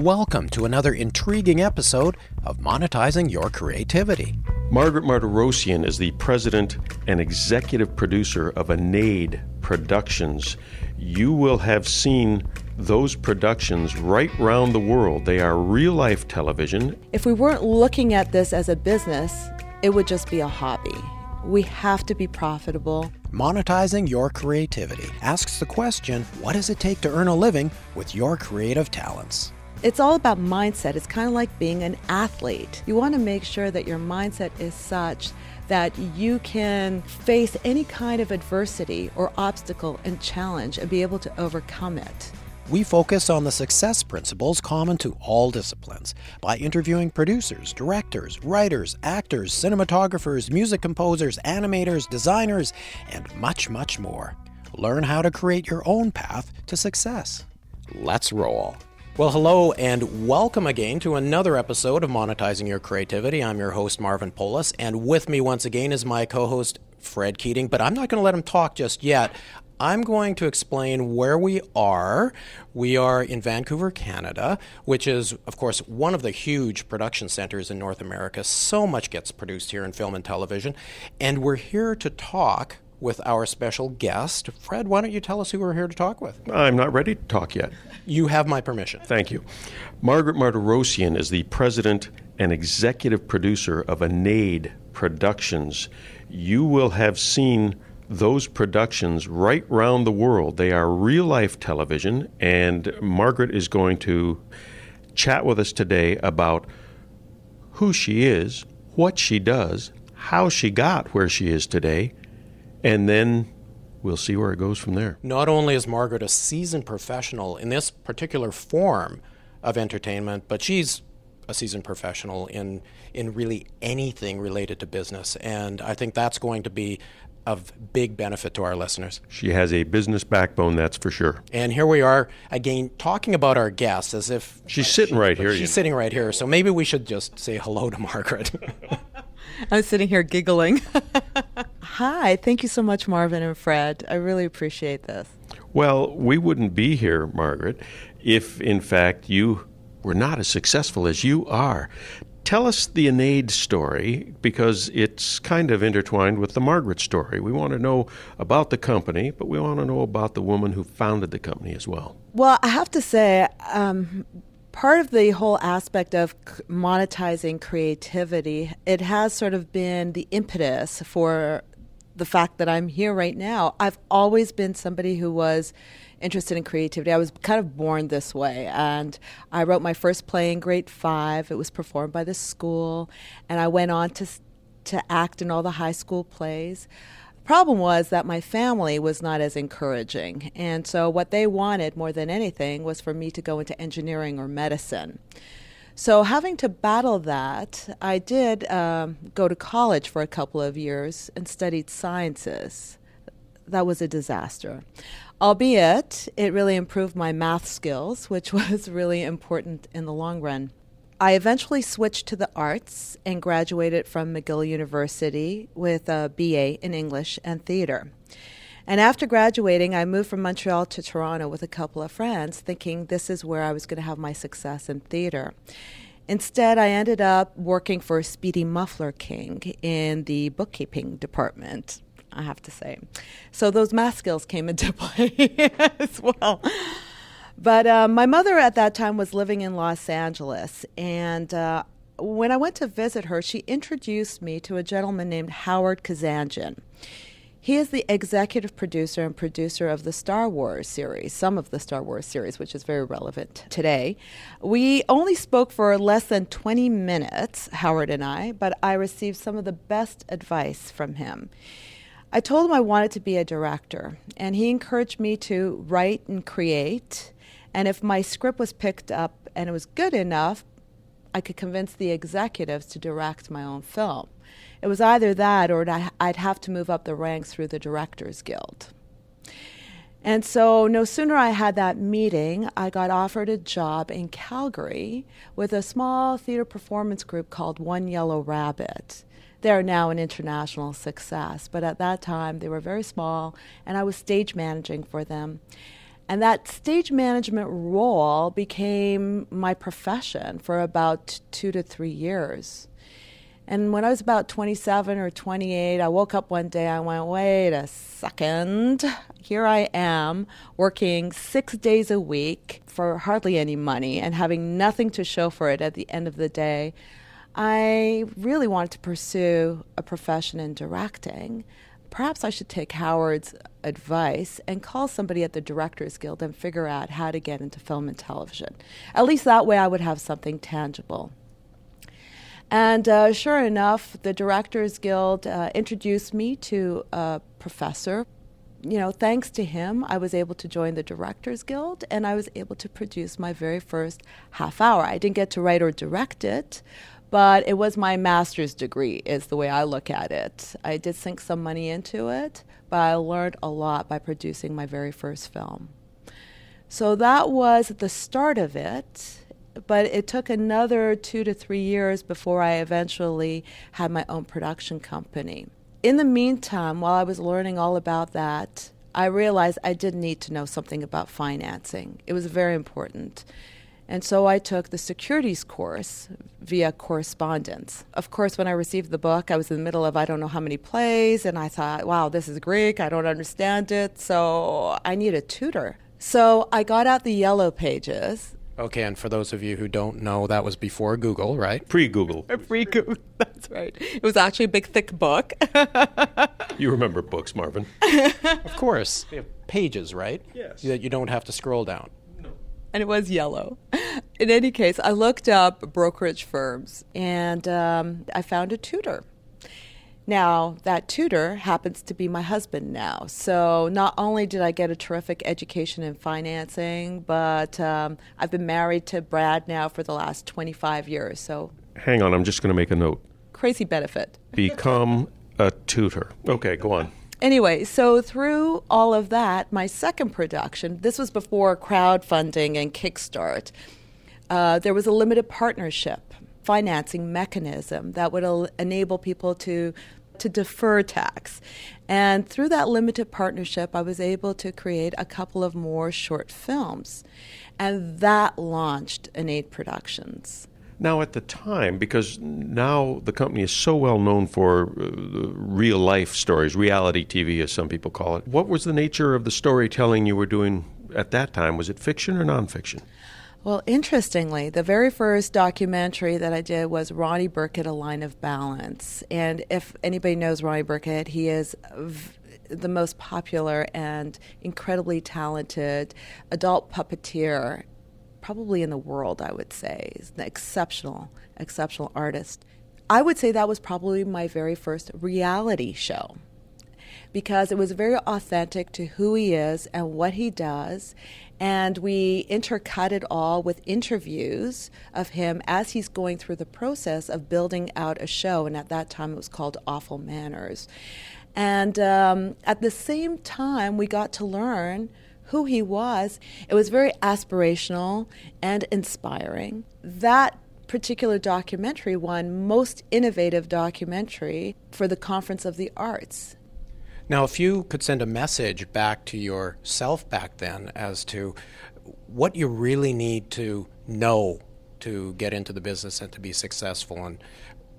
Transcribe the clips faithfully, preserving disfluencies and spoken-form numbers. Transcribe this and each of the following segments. Welcome to another intriguing episode of Monetizing Your Creativity. Margaret Marderosian is the president and executive producer of Anaid Productions. You will have seen those productions right round the world. They are real-life television. If we weren't looking at this as a business, it would just be a hobby. We have to be profitable. Monetizing Your Creativity asks the question, what does it take to earn a living with your creative talents? It's all about mindset. It's kind of like being an athlete. You want to make sure that your mindset is such that you can face any kind of adversity or obstacle and challenge and be able to overcome it. We focus on the success principles common to all disciplines by interviewing producers, directors, writers, actors, cinematographers, music composers, animators, designers, and much, much more. Learn how to create your own path to success. Let's roll. Well, hello and welcome again to another episode of Monetizing Your Creativity. I'm your host, Marvin Polis, and with me once again is my co-host, Fred Keating, but I'm not going to let him talk just yet. I'm going to explain where we are. We are in Vancouver, Canada, which is, of course, one of the huge production centers in North America. So much gets produced here in film and television. And we're here to talk with our special guest. Fred, why don't you tell us who we're here to talk with? I'm not ready to talk yet. You have my permission. Thank you. Margaret Marderosian is the president and executive producer of Anaid Productions. You will have seen those productions right round the world. They are real-life television, and Margaret is going to chat with us today about who she is, what she does, how she got where she is today, and then we'll see where it goes from there. Not only is Margaret a seasoned professional in this particular form of entertainment, but she's a seasoned professional in in really anything related to business, and I think that's going to be of big benefit to our listeners. She has a business backbone, that's for sure. And here we are again talking about our guest as if she's uh, sitting she, right here. She's you know. sitting right here, so maybe we should just say hello to Margaret. I'm sitting here giggling. Hi, thank you so much, Marvin and Fred. I really appreciate this. Well, we wouldn't be here, Margaret, if in fact you were not as successful as you are. Tell us the Anaid story, because it's kind of intertwined with the Margaret story. We want to know about the company, but we want to know about the woman who founded the company as well. Well, I have to say, um, part of the whole aspect of monetizing creativity, it has sort of been the impetus for the fact that I'm here right now. I've always been somebody who was interested in creativity. I was kind of born this way, and I wrote my first play in grade five. It was performed by the school, and I went on to to act in all the high school plays. The problem was that my family was not as encouraging, and so what they wanted more than anything was for me to go into engineering or medicine. So having to battle that, I did um, go to college for a couple of years and studied sciences. That was a disaster. Albeit, it really improved my math skills, which was really important in the long run. I eventually switched to the arts and graduated from McGill University with a B A in English and theater. And after graduating, I moved from Montreal to Toronto with a couple of friends, thinking this is where I was going to have my success in theater. Instead, I ended up working for Speedy Muffler King in the bookkeeping department, I have to say. So those math skills came into play as well. But uh, my mother at that time was living in Los Angeles. And uh, when I went to visit her, she introduced me to a gentleman named Howard Kazanjian. He is the executive producer and producer of the Star Wars series, some of the Star Wars series, which is very relevant today. We only spoke for less than twenty minutes, Howard and I, but I received some of the best advice from him. I told him I wanted to be a director, and he encouraged me to write and create, and if my script was picked up and it was good enough, I could convince the executives to direct my own film. It was either that or I'd have to move up the ranks through the Directors Guild. And so no sooner I had that meeting, I got offered a job in Calgary with a small theater performance group called One Yellow Rabbit. They are now an international success, but at that time they were very small, and I was stage managing for them. And that stage management role became my profession for about two to three years. And when I was about twenty-seven or twenty-eight, I woke up one day, I went, wait a second, here I am working six days a week for hardly any money and having nothing to show for it at the end of the day. I really wanted to pursue a profession in directing. Perhaps I should take Howard's advice and call somebody at the Directors Guild and figure out how to get into film and television. At least that way I would have something tangible. And uh, sure enough, the Directors Guild uh, introduced me to a professor. You know, thanks to him, I was able to join the Directors Guild, and I was able to produce my very first half hour. I didn't get to write or direct it, but it was my master's degree, is the way I look at it. I did sink some money into it, but I learned a lot by producing my very first film. So that was the start of it. But it took another two to three years before I eventually had my own production company. In the meantime, while I was learning all about that, I realized I did need to know something about financing. It was very important. And so I took the securities course via correspondence. Of course, when I received the book, I was in the middle of I don't know how many plays, and I thought, wow, this is Greek, I don't understand it, so I need a tutor. So I got out the yellow pages. Okay, and for those of you who don't know, that was before Google, right? Pre-Google. Pre-Google, that's right. It was actually a big, thick book. You remember books, Marvin. Of course. They have pages, right? Yes. That you don't have to scroll down. No. And it was yellow. In any case, I looked up brokerage firms, and um, I found a tutor. Now, that tutor happens to be my husband now. So not only did I get a terrific education in financing, but um, I've been married to Brad now for the last twenty-five years. So hang on, I'm just going to make a note. Crazy benefit. Become a tutor. Okay, go on. Anyway, so through all of that, my second production, this was before crowdfunding and Kickstart, uh, there was a limited partnership financing mechanism that would al- enable people to to defer tax. And through that limited partnership, I was able to create a couple of more short films. And that launched Anaid Productions. Now at the time, because now the company is so well known for uh, real life stories, reality T V as some people call it, what was the nature of the storytelling you were doing at that time? Was it fiction or nonfiction? Well, interestingly, the very first documentary that I did was Ronnie Burkett, A Line of Balance. And if anybody knows Ronnie Burkett, he is v- the most popular and incredibly talented adult puppeteer probably in the world, I would say. He's an exceptional, exceptional artist. I would say that was probably my very first reality show, because it was very authentic to who he is and what he does. And we intercut it all with interviews of him as he's going through the process of building out a show. And at that time, it was called Awful Manners. And um, at the same time, we got to learn who he was. It was very aspirational and inspiring. That particular documentary won Most Innovative Documentary for the Conference of the Arts. Now, if you could send a message back to yourself back then as to what you really need to know to get into the business and to be successful, and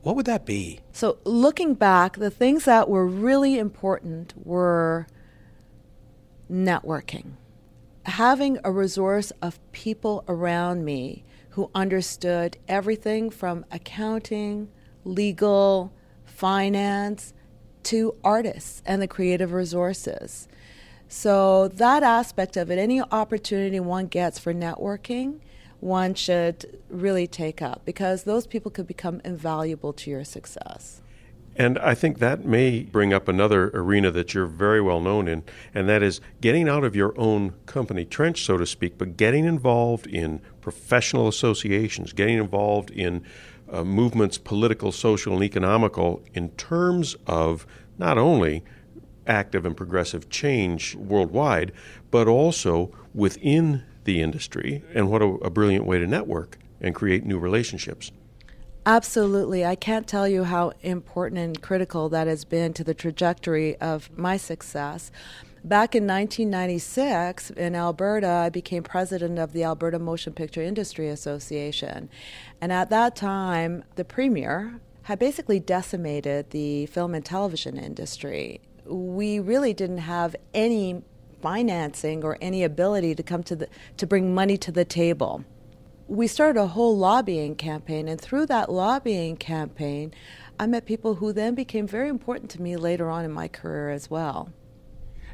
what would that be? So looking back, the things that were really important were networking, having a resource of people around me who understood everything from accounting, legal, finance, to artists and the creative resources. So that aspect of it, any opportunity one gets for networking, one should really take up, because those people could become invaluable to your success. And I think that may bring up another arena that you're very well known in, and that is getting out of your own company trench, so to speak, but getting involved in professional associations, getting involved in Uh, movements, political, social, and economical, in terms of not only active and progressive change worldwide, but also within the industry. And what a, a brilliant way to network and create new relationships. Absolutely. I can't tell you how important and critical that has been to the trajectory of my success. Back in nineteen ninety-six, in Alberta, I became president of the Alberta Motion Picture Industry Association. And at that time, the premier had basically decimated the film and television industry. We really didn't have any financing or any ability to come to the to bring money to the table. We started a whole lobbying campaign, and through that lobbying campaign, I met people who then became very important to me later on in my career as well.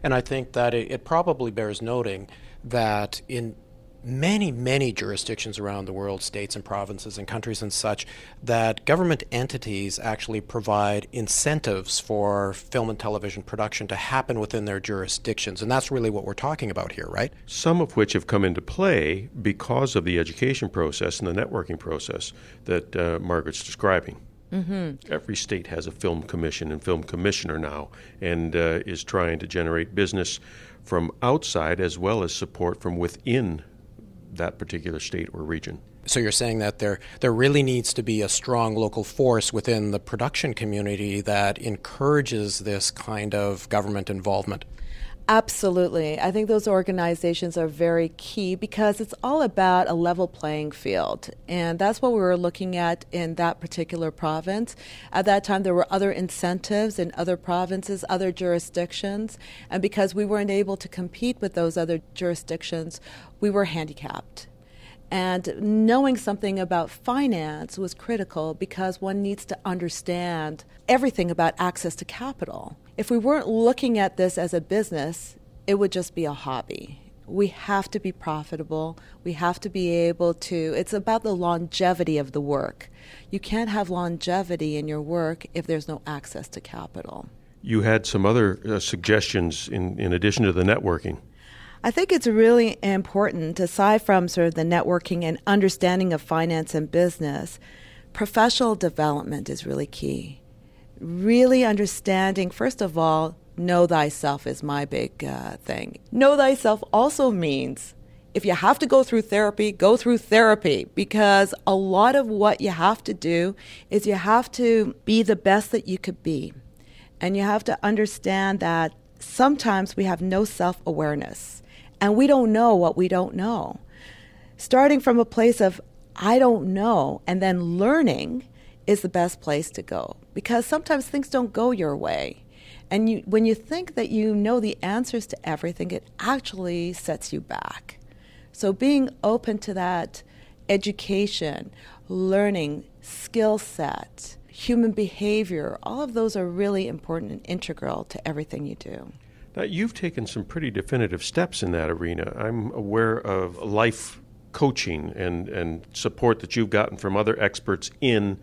And I think that it, it probably bears noting that in many, many jurisdictions around the world, states and provinces and countries and such, that government entities actually provide incentives for film and television production to happen within their jurisdictions. And that's really what we're talking about here, right? Some of which have come into play because of the education process and the networking process that uh, Margaret's describing. Mm-hmm. Every state has a film commission and film commissioner now, and uh, is trying to generate business from outside as well as support from within that particular state or region. So you're saying that there there really needs to be a strong local force within the production community that encourages this kind of government involvement? Absolutely. I think those organizations are very key because it's all about a level playing field. And that's what we were looking at in that particular province. At that time, there were other incentives in other provinces, other jurisdictions. And because we weren't able to compete with those other jurisdictions, we were handicapped. And knowing something about finance was critical because one needs to understand everything about access to capital. If we weren't looking at this as a business, it would just be a hobby. We have to be profitable. We have to be able to, it's about the longevity of the work. You can't have longevity in your work if there's no access to capital. You had some other uh, suggestions in, in addition to the networking. I think it's really important, aside from sort of the networking and understanding of finance and business, professional development is really key. Really understanding, first of all, know thyself is my big uh, thing. Know thyself also means if you have to go through therapy, go through therapy, because a lot of what you have to do is you have to be the best that you could be. And you have to understand that sometimes we have no self-awareness. And we don't know what we don't know. Starting from a place of, I don't know, and then learning is the best place to go. Because sometimes things don't go your way. And you, when you think that you know the answers to everything, it actually sets you back. So being open to that education, learning, skill set, human behavior, all of those are really important and integral to everything you do. Now, you've taken some pretty definitive steps in that arena. I'm aware of life coaching and, and support that you've gotten from other experts in,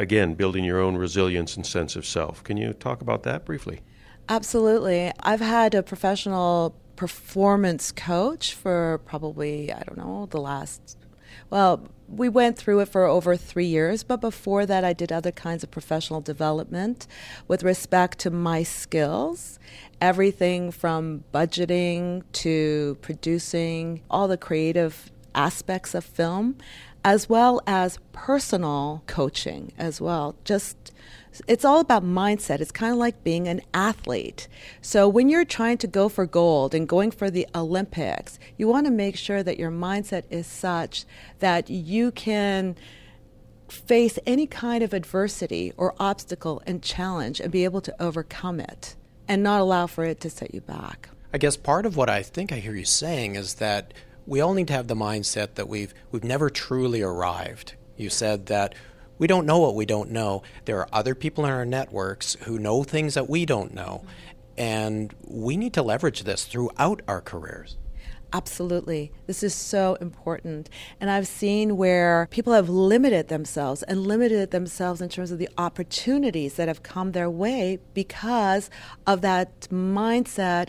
again, building your own resilience and sense of self. Can you talk about that briefly? Absolutely. I've had a professional performance coach for probably, I don't know, the last, well, we went through it for over three years, but before that I did other kinds of professional development with respect to my skills, everything from budgeting to producing, all the creative aspects of film, as well as personal coaching as well. Just, it's all about mindset. It's kind of like being an athlete. So when you're trying to go for gold and going for the Olympics, you want to make sure that your mindset is such that you can face any kind of adversity or obstacle and challenge and be able to overcome it and not allow for it to set you back. I guess part of what I think I hear you saying is that we all need to have the mindset that we've we've never truly arrived. You said that we don't know what we don't know. There are other people in our networks who know things that we don't know. And we need to leverage this throughout our careers. Absolutely. This is so important. And I've seen where people have limited themselves and limited themselves in terms of the opportunities that have come their way because of that mindset.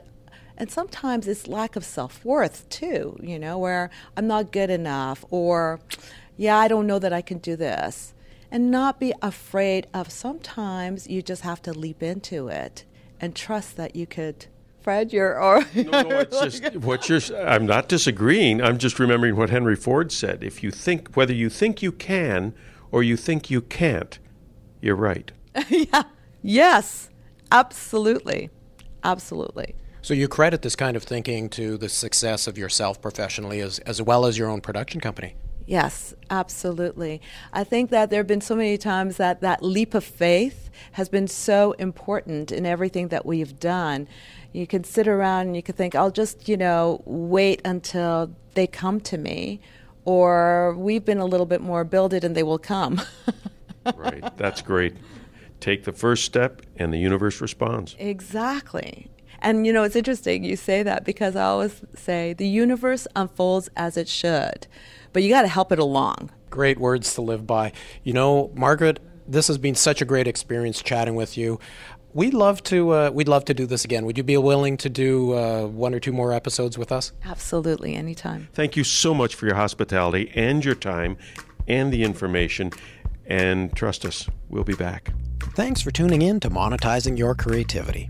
And sometimes it's lack of self-worth too, you know, where I'm not good enough or, yeah, I don't know that I can do this. And not be afraid of, sometimes you just have to leap into it and trust that you could. Fred, you're... Or no, no, it's just, what you're, I'm not disagreeing. I'm just remembering what Henry Ford said. If you think, whether you think you can or you think you can't, you're right. Yeah. Yes, absolutely. Absolutely. So you credit this kind of thinking to the success of yourself professionally as, as well as your own production company. Yes, absolutely. I think that there have been so many times that that leap of faith has been so important in everything that we've done. You can sit around and you can think, I'll just, you know, wait until they come to me, or we've been a little bit more builded and they will come. Right. That's great. Take the first step and the universe responds. Exactly. And, you know, it's interesting you say that, because I always say the universe unfolds as it should, but you got to help it along. Great words to live by. You know, Margaret, this has been such a great experience chatting with you. We'd love to uh, we'd love to do this again. Would you be willing to do uh, one or two more episodes with us? Absolutely, anytime. Thank you so much for your hospitality and your time and the information. And trust us, we'll be back. Thanks for tuning in to Monetizing Your Creativity.